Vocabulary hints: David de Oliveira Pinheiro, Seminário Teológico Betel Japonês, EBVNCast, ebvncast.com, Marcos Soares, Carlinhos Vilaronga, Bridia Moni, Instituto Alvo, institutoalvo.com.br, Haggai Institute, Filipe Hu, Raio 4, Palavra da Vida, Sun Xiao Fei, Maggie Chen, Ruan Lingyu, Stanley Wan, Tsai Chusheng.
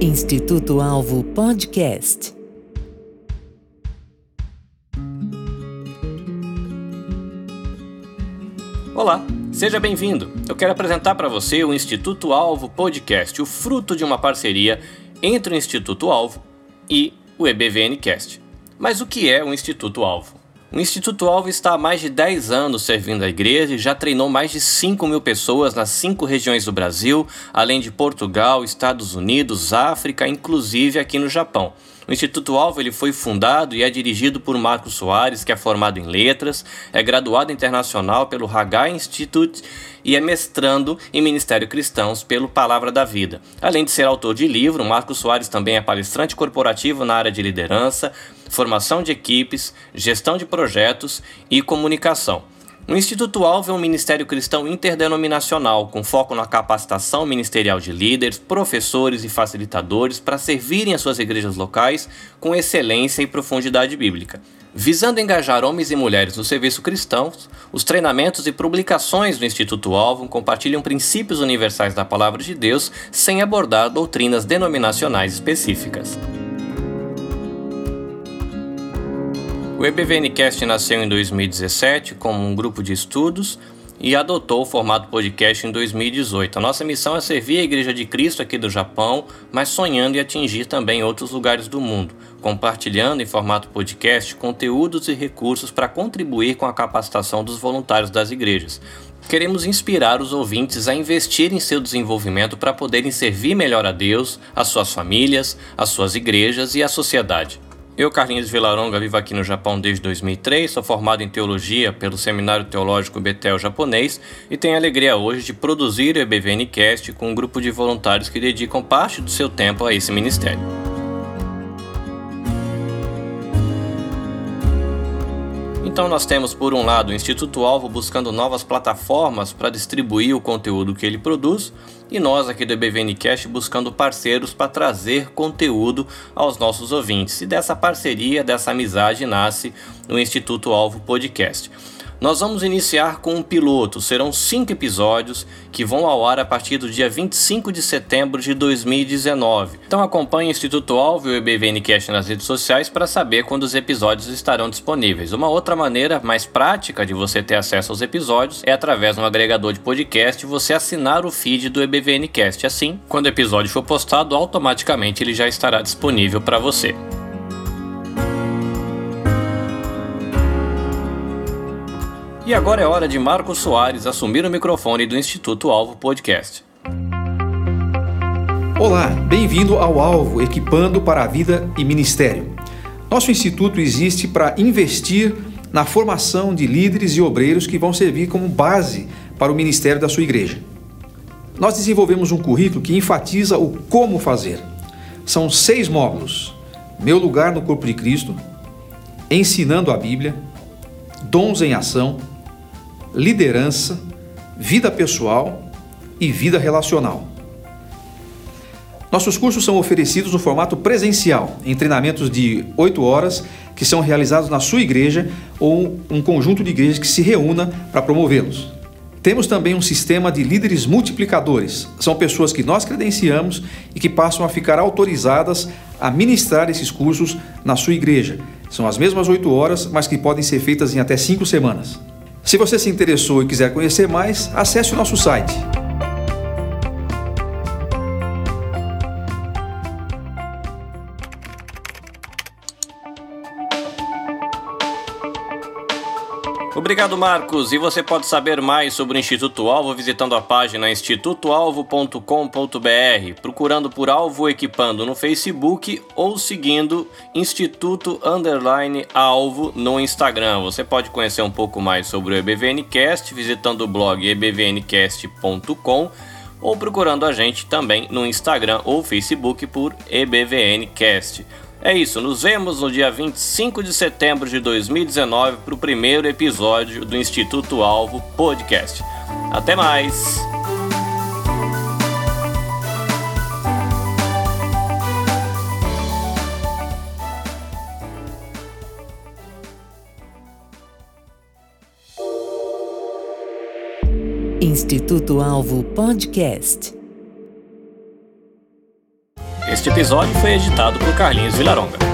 Instituto Alvo Podcast. Olá, seja bem-vindo. Eu quero apresentar para você o Instituto Alvo Podcast, o fruto de uma parceria entre o Instituto Alvo e o EBVNCast. Mas o que é o Instituto Alvo? O Instituto Alvo está há mais de 10 anos servindo a igreja e já treinou mais de 5 mil pessoas nas 5 regiões do Brasil, além de Portugal, Estados Unidos, África, inclusive aqui no Japão. O Instituto Alvo ele foi fundado e é dirigido por Marcos Soares, que é formado em letras, é graduado internacional pelo Haggai Institute e é mestrando em Ministério Cristãos pelo Palavra da Vida. Além de ser autor de livro, Marcos Soares também é palestrante corporativo na área de liderança, formação de equipes, gestão de projetos e comunicação. O Instituto Alvo é um ministério cristão interdenominacional, com foco na capacitação ministerial de líderes, professores e facilitadores para servirem as suas igrejas locais com excelência e profundidade bíblica. Visando engajar homens e mulheres no serviço cristão, os treinamentos e publicações do Instituto Alvo compartilham princípios universais da Palavra de Deus sem abordar doutrinas denominacionais específicas. O EBVNcast nasceu em 2017 como um grupo de estudos e adotou o formato podcast em 2018. A nossa missão é servir a Igreja de Cristo aqui do Japão, mas sonhando em atingir também outros lugares do mundo, compartilhando em formato podcast conteúdos e recursos para contribuir com a capacitação dos voluntários das igrejas. Queremos inspirar os ouvintes a investir em seu desenvolvimento para poderem servir melhor a Deus, as suas famílias, as suas igrejas e a sociedade. Eu, Carlinhos Vilaronga, vivo aqui no Japão desde 2003, sou formado em Teologia pelo Seminário Teológico Betel Japonês e tenho a alegria hoje de produzir o EBVNcast com um grupo de voluntários que dedicam parte do seu tempo a esse ministério. Então nós temos, por um lado, o Instituto Alvo buscando novas plataformas para distribuir o conteúdo que ele produz e nós aqui do EBVNcast buscando parceiros para trazer conteúdo aos nossos ouvintes. E dessa parceria, dessa amizade, nasce o Instituto Alvo Podcast. Nós vamos iniciar com um piloto, serão 5 episódios que vão ao ar a partir do dia 25 de setembro de 2019. Então acompanhe o Instituto Alvo e o EBVNcast nas redes sociais para saber quando os episódios estarão disponíveis. Uma outra maneira mais prática de você ter acesso aos episódios é através de um agregador de podcast você assinar o feed do EBVNcast. Assim, quando o episódio for postado, automaticamente ele já estará disponível para você. E agora é hora de Marcos Soares assumir o microfone do Instituto Alvo Podcast. Olá, bem-vindo ao Alvo, equipando para a vida e ministério. Nosso instituto existe para investir na formação de líderes e obreiros que vão servir como base para o ministério da sua igreja. Nós desenvolvemos um currículo que enfatiza o como fazer. São 6 módulos: Meu lugar no corpo de Cristo, Ensinando a Bíblia, Dons em ação, liderança, vida pessoal e vida relacional. Nossos cursos são oferecidos no formato presencial, em treinamentos de 8 horas que são realizados na sua igreja ou um conjunto de igrejas que se reúna para promovê-los. Temos também um sistema de líderes multiplicadores. São pessoas que nós credenciamos e que passam a ficar autorizadas a ministrar esses cursos na sua igreja. São as mesmas 8 horas, mas que podem ser feitas em até 5 semanas. Se você se interessou e quiser conhecer mais, acesse o nosso site. Obrigado, Marcos. E você pode saber mais sobre o Instituto Alvo visitando a página institutoalvo.com.br, procurando por Alvo Equipando no Facebook ou seguindo Instituto_Alvo no Instagram. Você pode conhecer um pouco mais sobre o EBVNcast visitando o blog ebvncast.com ou procurando a gente também no Instagram ou Facebook por EBVNcast. É isso, nos vemos no dia 25 de setembro de 2019 para o primeiro episódio do Instituto Alvo Podcast. Até mais! Instituto Alvo Podcast. Este episódio foi editado por Carlinhos Vilaronga.